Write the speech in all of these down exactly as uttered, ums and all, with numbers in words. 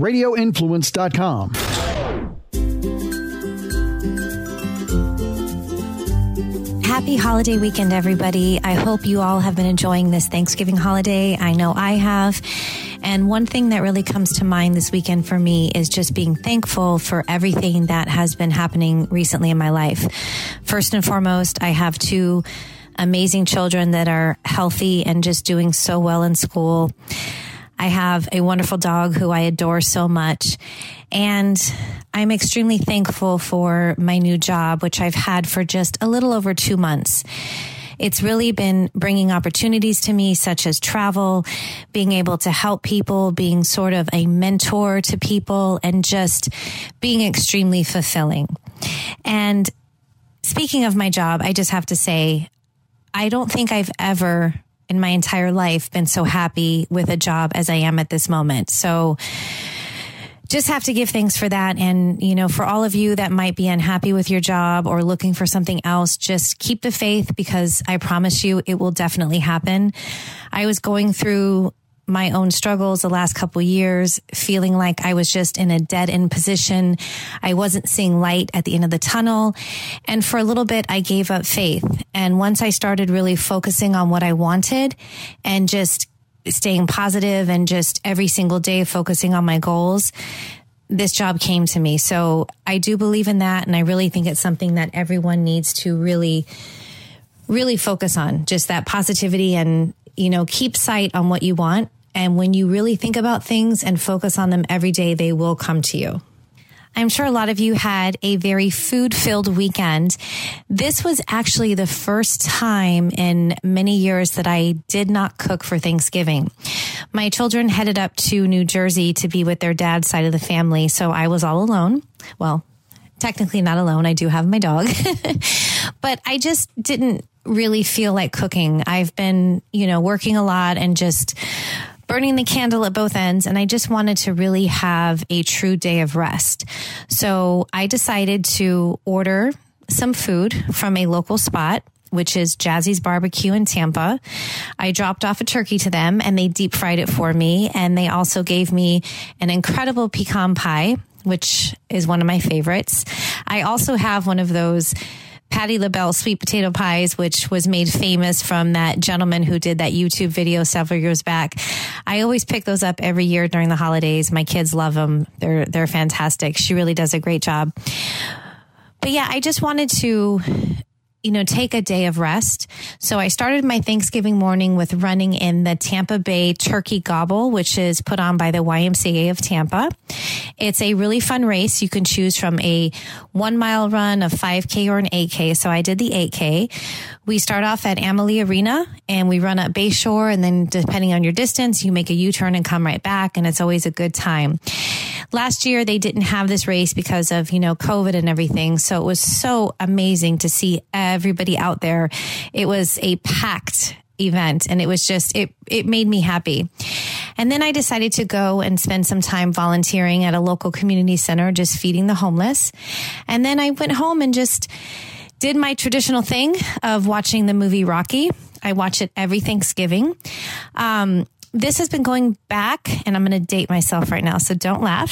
radio influence dot com. Happy holiday weekend, everybody. I hope you all have been enjoying this Thanksgiving holiday. I know I have. And one thing that really comes to mind this weekend for me is just being thankful for everything that has been happening recently in my life. First and foremost, I have two amazing children that are healthy and just doing so well in school. I have a wonderful dog who I adore so much. And I'm extremely thankful for my new job, which I've had for just a little over two months. It's really been bringing opportunities to me, such as travel, being able to help people, being sort of a mentor to people, and just being extremely fulfilling. And speaking of my job, I just have to say, I don't think I've ever in my entire life been so happy with a job as I am at this moment. So just have to give thanks for that. And, you know, for all of you that might be unhappy with your job or looking for something else, just keep the faith, because I promise you it will definitely happen. I was going through my own struggles the last couple years, feeling like I was just in a dead end position. I wasn't seeing light at the end of the tunnel. And for a little bit, I gave up faith. And once I started really focusing on what I wanted and just staying positive and just every single day focusing on my goals, this job came to me. So I do believe in that. And I really think it's something that everyone needs to really, really focus on, just that positivity and, you know, keep sight on what you want. And when you really think about things and focus on them every day, they will come to you. I'm sure a lot of you had a very food-filled weekend. This was actually the first time in many years that I did not cook for Thanksgiving. My children headed up to New Jersey to be with their dad's side of the family, so I was all alone. Well, technically not alone. I do have my dog. But I just didn't really feel like cooking. I've been, you know, working a lot and just burning the candle at both ends. And I just wanted to really have a true day of rest. So I decided to order some food from a local spot, which is Jazzy's Barbecue in Tampa. I dropped off a turkey to them and they deep fried it for me. And they also gave me an incredible pecan pie, which is one of my favorites. I also have one of those Patty LaBelle sweet potato pies, which was made famous from that gentleman who did that YouTube video several years back. I always pick those up every year during the holidays. My kids love them. They're, they're fantastic. She really does a great job. But yeah, I just wanted to, you know, take a day of rest. So I started my Thanksgiving morning with running in the Tampa Bay Turkey Gobble, which is put on by the Y M C A of Tampa. It's a really fun race. You can choose from a one mile run, a five K, or an eight K. So I did the eight K. We start off at Amalie Arena and we run up Bayshore. And then depending on your distance, you make a U-turn and come right back. And it's always a good time. Last year, they didn't have this race because of, you know, COVID and everything. So it was so amazing to see everybody out there. It was a packed event and it was just, it, it made me happy. And then I decided to go and spend some time volunteering at a local community center, just feeding the homeless. And then I went home and just did my traditional thing of watching the movie Rocky. I watch it every Thanksgiving. Um, This has been going back, and I'm going to date myself right now, so don't laugh,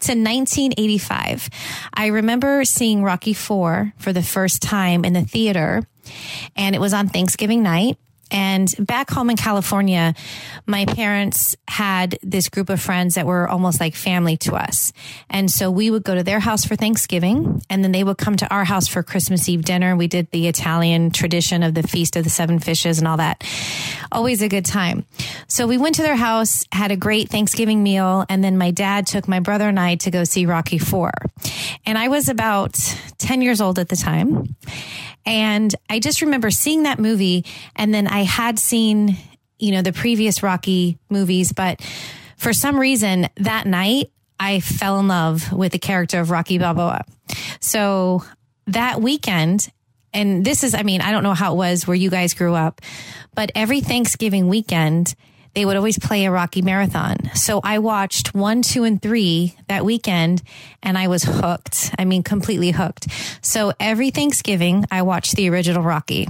to nineteen eighty-five. I remember seeing Rocky four for the first time in the theater, and it was on Thanksgiving night. And back home in California, my parents had this group of friends that were almost like family to us. And so we would go to their house for Thanksgiving, and then they would come to our house for Christmas Eve dinner. We did the Italian tradition of the Feast of the Seven Fishes and all that. Always a good time. So we went to their house, had a great Thanksgiving meal, and then my dad took my brother and I to go see Rocky four. And I was about ten years old at the time. And I just remember seeing that movie. And then I had seen, you know, the previous Rocky movies. But for some reason that night, I fell in love with the character of Rocky Balboa. So that weekend, and this is, I mean, I don't know how it was where you guys grew up, but every Thanksgiving weekend, they would always play a Rocky marathon. So I watched one, two, and three that weekend, and I was hooked. I mean, completely hooked. So every Thanksgiving, I watched the original Rocky.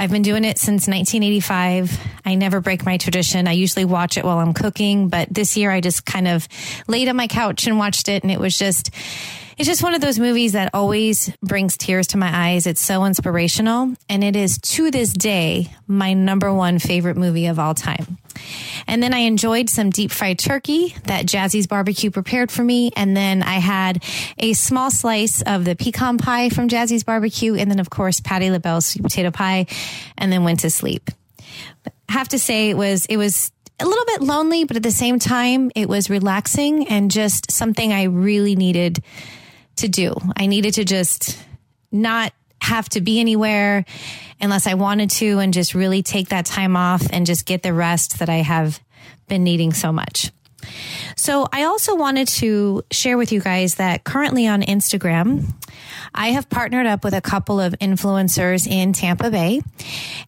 I've been doing it since nineteen eighty-five. I never break my tradition. I usually watch it while I'm cooking, but this year I just kind of laid on my couch and watched it, and it was just... It's just one of those movies that always brings tears to my eyes. It's so inspirational, and it is to this day my number one favorite movie of all time. And then I enjoyed some deep fried turkey that Jazzy's Barbecue prepared for me. And then I had a small slice of the pecan pie from Jazzy's Barbecue. And then, of course, Patti LaBelle's sweet potato pie, and then went to sleep. But I have to say it was, it was a little bit lonely, but at the same time, it was relaxing and just something I really needed to do. I needed to just not have to be anywhere unless I wanted to, and just really take that time off and just get the rest that I have been needing so much. So I also wanted to share with you guys that currently on Instagram, I have partnered up with a couple of influencers in Tampa Bay,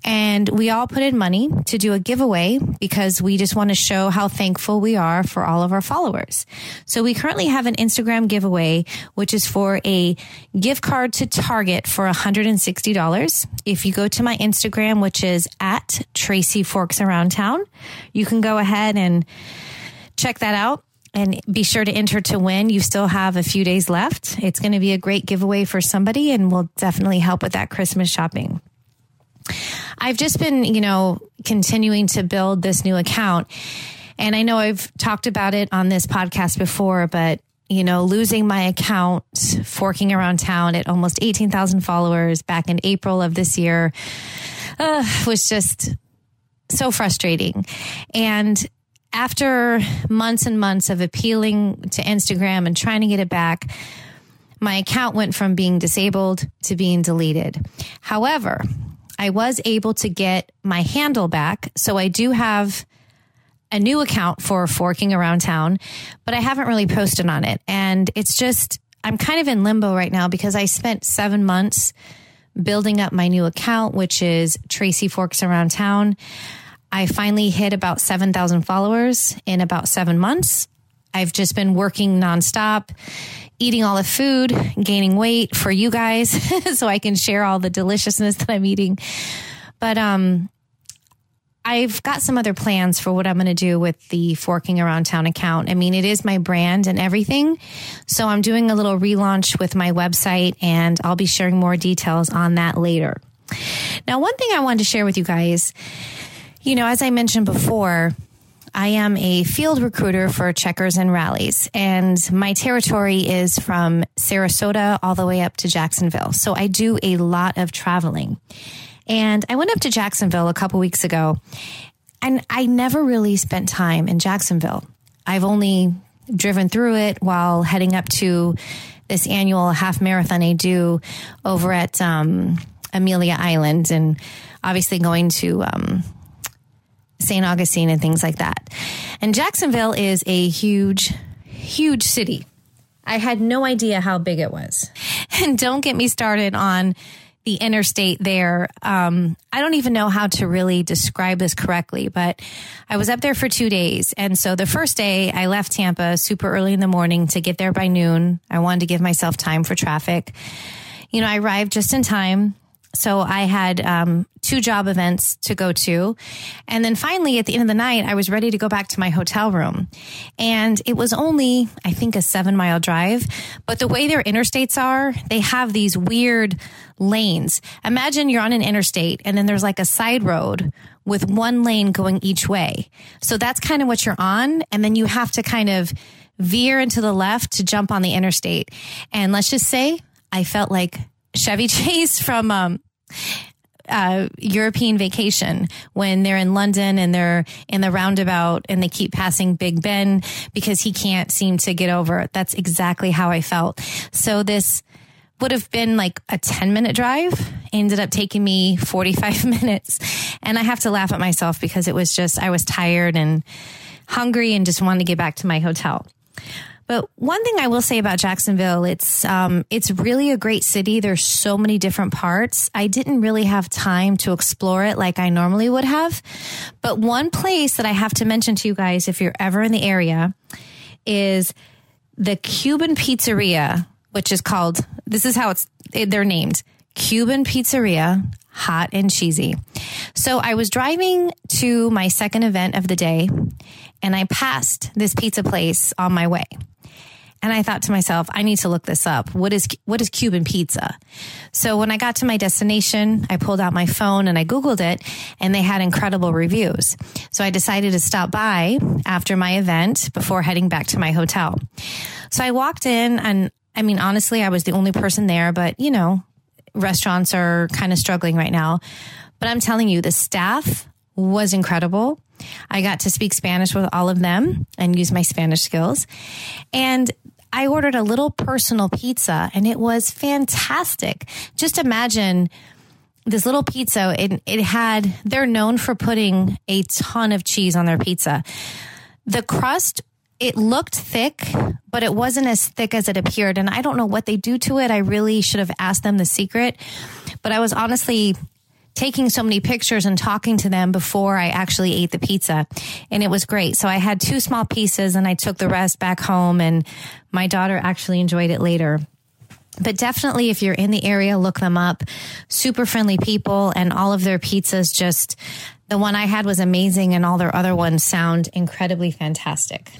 and we all put in money to do a giveaway because we just want to show how thankful we are for all of our followers. So we currently have an Instagram giveaway, which is for a gift card to Target for one hundred sixty dollars. If you go to my Instagram, which is at Tracy Forks Around Town, you can go ahead and check that out and be sure to enter to win. You still have a few days left. It's going to be a great giveaway for somebody, and will definitely help with that Christmas shopping. I've just been, you know, continuing to build this new account. And I know I've talked about it on this podcast before, but, you know, losing my account, Forking Around Town, at almost eighteen thousand followers back in April of this year, uh, was just so frustrating. And after months and months of appealing to Instagram and trying to get it back, my account went from being disabled to being deleted. However, I was able to get my handle back. So I do have a new account for Forking Around Town, but I haven't really posted on it. And it's just, I'm kind of in limbo right now because I spent seven months building up my new account, which is Tracy Forks Around Town. I finally hit about seven thousand followers in about seven months. I've just been working nonstop, eating all the food, gaining weight for you guys so I can share all the deliciousness that I'm eating. But um, I've got some other plans for what I'm going to do with the Forking Around Town account. I mean, it is my brand and everything. So I'm doing a little relaunch with my website, and I'll be sharing more details on that later. Now, one thing I wanted to share with you guys, you know, as I mentioned before, I am a field recruiter for Checkers and Rallies, and my territory is from Sarasota all the way up to Jacksonville. So I do a lot of traveling. And I went up to Jacksonville a couple weeks ago, and I never really spent time in Jacksonville. I've only driven through it while heading up to this annual half marathon I do over at um, Amelia Island, and obviously going to... Um, Saint Augustine and things like that. And Jacksonville is a huge, huge city. I had no idea how big it was. And don't get me started on the interstate there. Um, I don't even know how to really describe this correctly, but I was up there for two days. And so the first day I left Tampa super early in the morning to get there by noon. I wanted to give myself time for traffic. You know, I arrived just in time. So I had um, two job events to go to. And then finally, at the end of the night, I was ready to go back to my hotel room. And it was only, I think, a seven mile drive. But the way their interstates are, they have these weird lanes. Imagine you're on an interstate and then there's like a side road with one lane going each way. So that's kind of what you're on. And then you have to kind of veer into the left to jump on the interstate. And let's just say I felt like Chevy Chase from um, uh, European Vacation when they're in London and they're in the roundabout and they keep passing Big Ben because he can't seem to get over. That's exactly how I felt. So this would have been like a ten minute drive, ended up taking me forty-five minutes. And I have to laugh at myself because it was just, I was tired and hungry and just wanted to get back to my hotel. But one thing I will say about Jacksonville, it's um, it's really a great city. There's so many different parts. I didn't really have time to explore it like I normally would have. But one place that I have to mention to you guys, if you're ever in the area, is the Cuban Pizzeria, which is called, this is how it's they're named, Cuban Pizzeria Hot and Cheesy. So I was driving to my second event of the day, and I passed this pizza place on my way. And I thought to myself, I need to look this up. What is what is Cuban pizza? So when I got to my destination, I pulled out my phone and I Googled it, and they had incredible reviews. So I decided to stop by after my event before heading back to my hotel. So I walked in, and I mean, honestly, I was the only person there, but you know, restaurants are kind of struggling right now. But I'm telling you, the staff was incredible. I got to speak Spanish with all of them and use my Spanish skills. And I ordered a little personal pizza, and it was fantastic. Just imagine this little pizza. It, it had, they're known for putting a ton of cheese on their pizza. The crust, it looked thick, but it wasn't as thick as it appeared. And I don't know what they do to it. I really should have asked them the secret, but I was honestly taking so many pictures and talking to them before I actually ate the pizza. And it was great. So I had two small pieces and I took the rest back home, and my daughter actually enjoyed it later. But definitely if you're in the area, look them up. Super friendly people, and all of their pizzas, just the one I had was amazing, and all their other ones sound incredibly fantastic.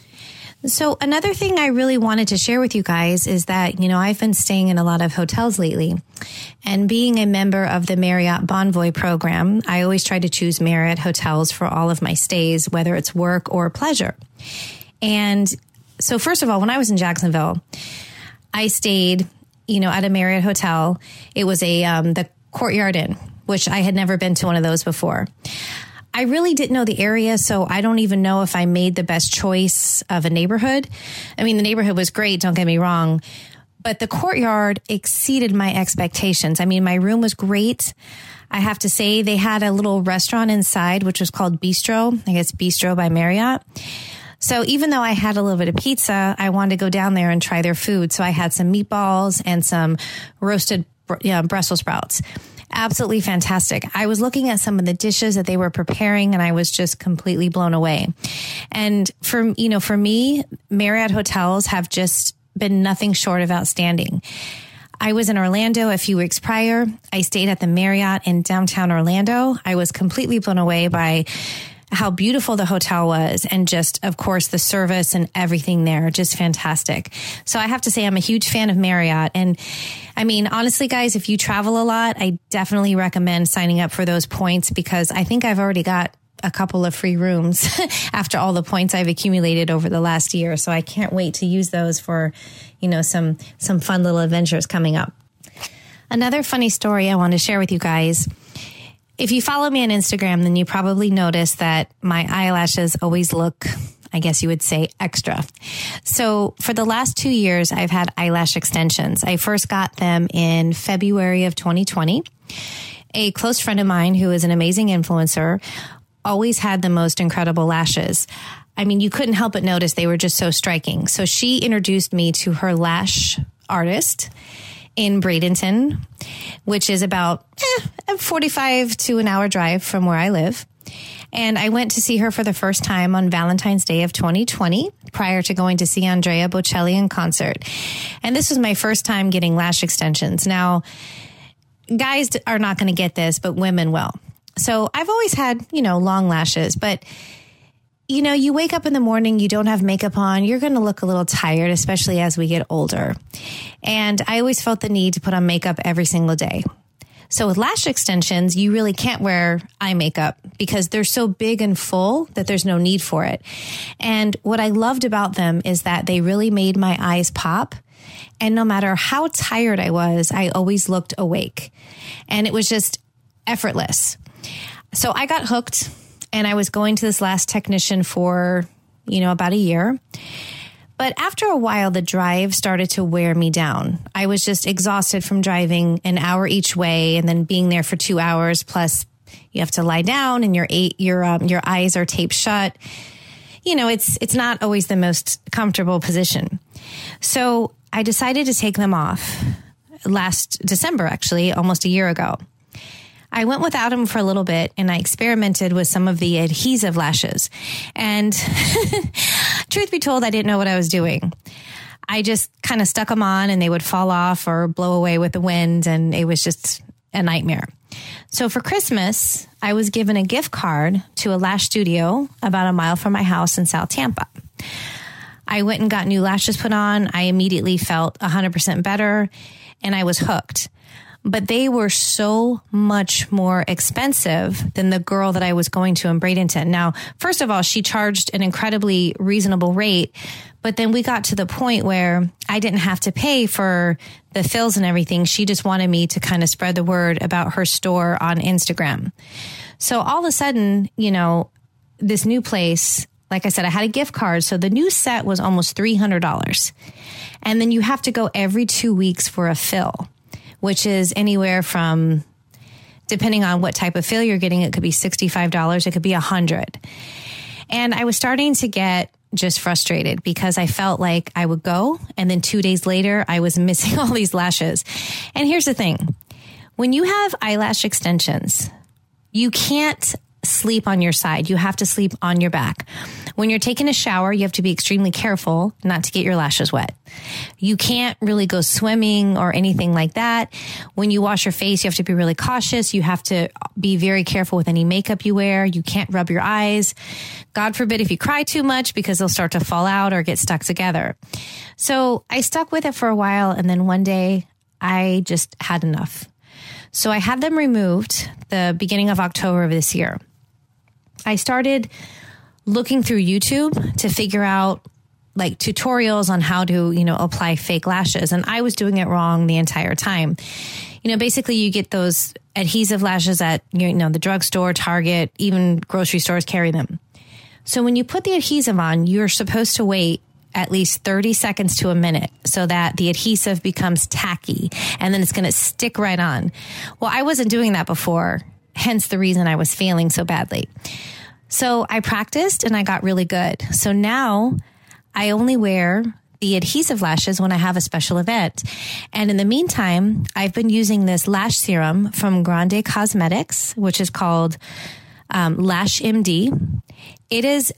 So another thing I really wanted to share with you guys is that, you know, I've been staying in a lot of hotels lately, and being a member of the Marriott Bonvoy program, I always try to choose Marriott hotels for all of my stays, whether it's work or pleasure. And so first of all, when I was in Jacksonville, I stayed, you know, at a Marriott hotel. It was a, um, the Courtyard Inn, which I had never been to one of those before. I really didn't know the area, so I don't even know if I made the best choice of a neighborhood. I mean, the neighborhood was great, don't get me wrong, but the Courtyard exceeded my expectations. I mean, my room was great. I have to say, they had a little restaurant inside, which was called Bistro. I guess Bistro by Marriott. So even though I had a little bit of pizza, I wanted to go down there and try their food. So I had some meatballs and some roasted you know, Brussels sprouts. Absolutely fantastic. I was looking at some of the dishes that they were preparing, and I was just completely blown away. And for, you know, for me, Marriott hotels have just been nothing short of outstanding. I was in Orlando a few weeks prior. I stayed at the Marriott in downtown Orlando. I was completely blown away by how beautiful the hotel was, and just, of course, the service and everything there, just fantastic. So I have to say I'm a huge fan of Marriott. And I mean, honestly, guys, if you travel a lot, I definitely recommend signing up for those points, because I think I've already got a couple of free rooms after all the points I've accumulated over the last year. So I can't wait to use those for, you know, some, some fun little adventures coming up. Another funny story I want to share with you guys. If you follow me on Instagram, then you probably notice that my eyelashes always look, I guess you would say, extra. So for the last two years, I've had eyelash extensions. I first got them in February of twenty twenty. A close friend of mine who is an amazing influencer always had the most incredible lashes. I mean, you couldn't help but notice they were just so striking. So she introduced me to her lash artist in Bradenton, which is about eh, a forty-five to an hour drive from where I live. And I went to see her for the first time on Valentine's Day of twenty twenty, prior to going to see Andrea Bocelli in concert. And this was my first time getting lash extensions. Now, guys are not going to get this, but women will. So I've always had, you know, long lashes, but you know, you wake up in the morning, you don't have makeup on, you're going to look a little tired, especially as we get older. And I always felt the need to put on makeup every single day. So with lash extensions, you really can't wear eye makeup because they're so big and full that there's no need for it. And what I loved about them is that they really made my eyes pop. And no matter how tired I was, I always looked awake. And it was just effortless. So I got hooked. And I was going to this last technician for, you know, about a year. But after a while, the drive started to wear me down. I was just exhausted from driving an hour each way and then being there for two hours. Plus, you have to lie down and your eight, your um, your eyes are taped shut. You know, it's it's not always the most comfortable position. So I decided to take them off last December, actually, almost a year ago. I went without them for a little bit, and I experimented with some of the adhesive lashes. And truth be told, I didn't know what I was doing. I just kind of stuck them on and they would fall off or blow away with the wind. And it was just a nightmare. So for Christmas, I was given a gift card to a lash studio about a mile from my house in South Tampa. I went and got new lashes put on. I immediately felt one hundred percent better and I was hooked. But they were so much more expensive than the girl that I was going to in Bradenton. Now, first of all, she charged an incredibly reasonable rate, but then we got to the point where I didn't have to pay for the fills and everything. She just wanted me to kind of spread the word about her store on Instagram. So all of a sudden, you know, this new place, like I said, I had a gift card. So the new set was almost three hundred dollars. And then you have to go every two weeks for a fill, which is anywhere from, depending on what type of fill you're getting, it could be sixty-five dollars, it could be one hundred dollars. And I was starting to get just frustrated because I felt like I would go and then two days later I was missing all these lashes. And here's the thing, when you have eyelash extensions, you can't sleep on your side. You have to sleep on your back. When you're taking a shower, you have to be extremely careful not to get your lashes wet. You can't really go swimming or anything like that. When you wash your face, you have to be really cautious. You have to be very careful with any makeup you wear. You can't rub your eyes. God forbid if you cry too much because they'll start to fall out or get stuck together. So I stuck with it for a while. And then one day I just had enough. So I had them removed the beginning of October of this year. I started looking through YouTube to figure out like tutorials on how to, you know, apply fake lashes. And I was doing it wrong the entire time. You know, basically you get those adhesive lashes at, you know, the drugstore, Target, even grocery stores carry them. So when you put the adhesive on, you're supposed to wait at least thirty seconds to a minute so that the adhesive becomes tacky and then it's going to stick right on. Well, I wasn't doing that before. Hence the reason I was failing so badly. So I practiced and I got really good. So now I only wear the adhesive lashes when I have a special event. And in the meantime, I've been using this lash serum from Grande Cosmetics, which is called um, Lash M D. It is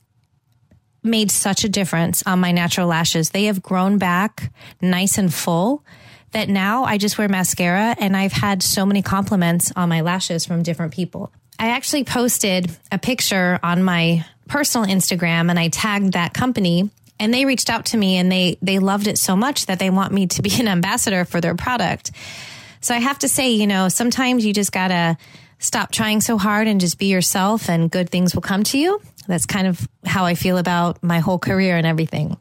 made such a difference on my natural lashes. They have grown back nice and full that now I just wear mascara, and I've had so many compliments on my lashes from different people. I actually posted a picture on my personal Instagram and I tagged that company and they reached out to me and they, they loved it so much that they want me to be an ambassador for their product. So I have to say, you know, sometimes you just gotta stop trying so hard and just be yourself and good things will come to you. That's kind of how I feel about my whole career and everything.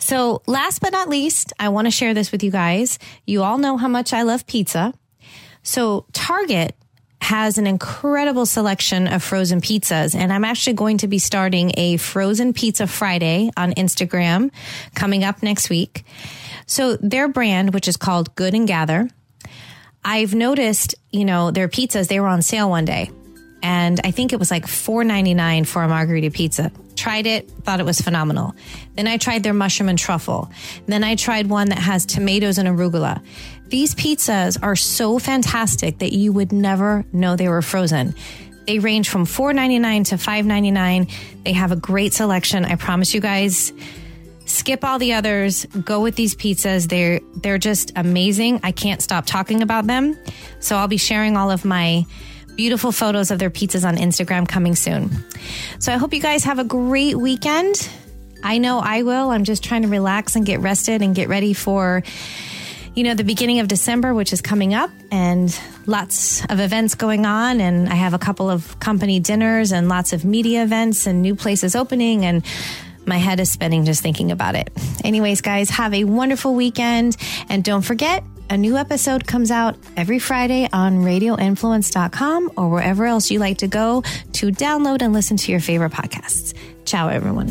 So last but not least, I want to share this with you guys. You all know how much I love pizza. So Target has an incredible selection of frozen pizzas, and I'm actually going to be starting a Frozen Pizza Friday on Instagram coming up next week. So their brand, which is called Good and Gather, I've noticed, you know, their pizzas, they were on sale one day. And I think it was like four ninety-nine for a margarita pizza. Tried it, thought it was phenomenal. Then I tried their mushroom and truffle. Then I tried one that has tomatoes and arugula. These pizzas are so fantastic that you would never know they were frozen. They range from four ninety-nine to five ninety-nine. They have a great selection. I promise you guys, skip all the others. Go with these pizzas. They're, they're just amazing. I can't stop talking about them. So I'll be sharing all of my beautiful photos of their pizzas on Instagram coming soon. So I hope you guys have a great weekend. I know I will. I'm just trying to relax and get rested and get ready for, you know, the beginning of December, which is coming up, and lots of events going on. And I have a couple of company dinners and lots of media events and new places opening, and my head is spinning just thinking about it. Anyways, guys, have a wonderful weekend. And don't forget, a new episode comes out every Friday on radio influence dot com or wherever else you like to go to download and listen to your favorite podcasts. Ciao, everyone.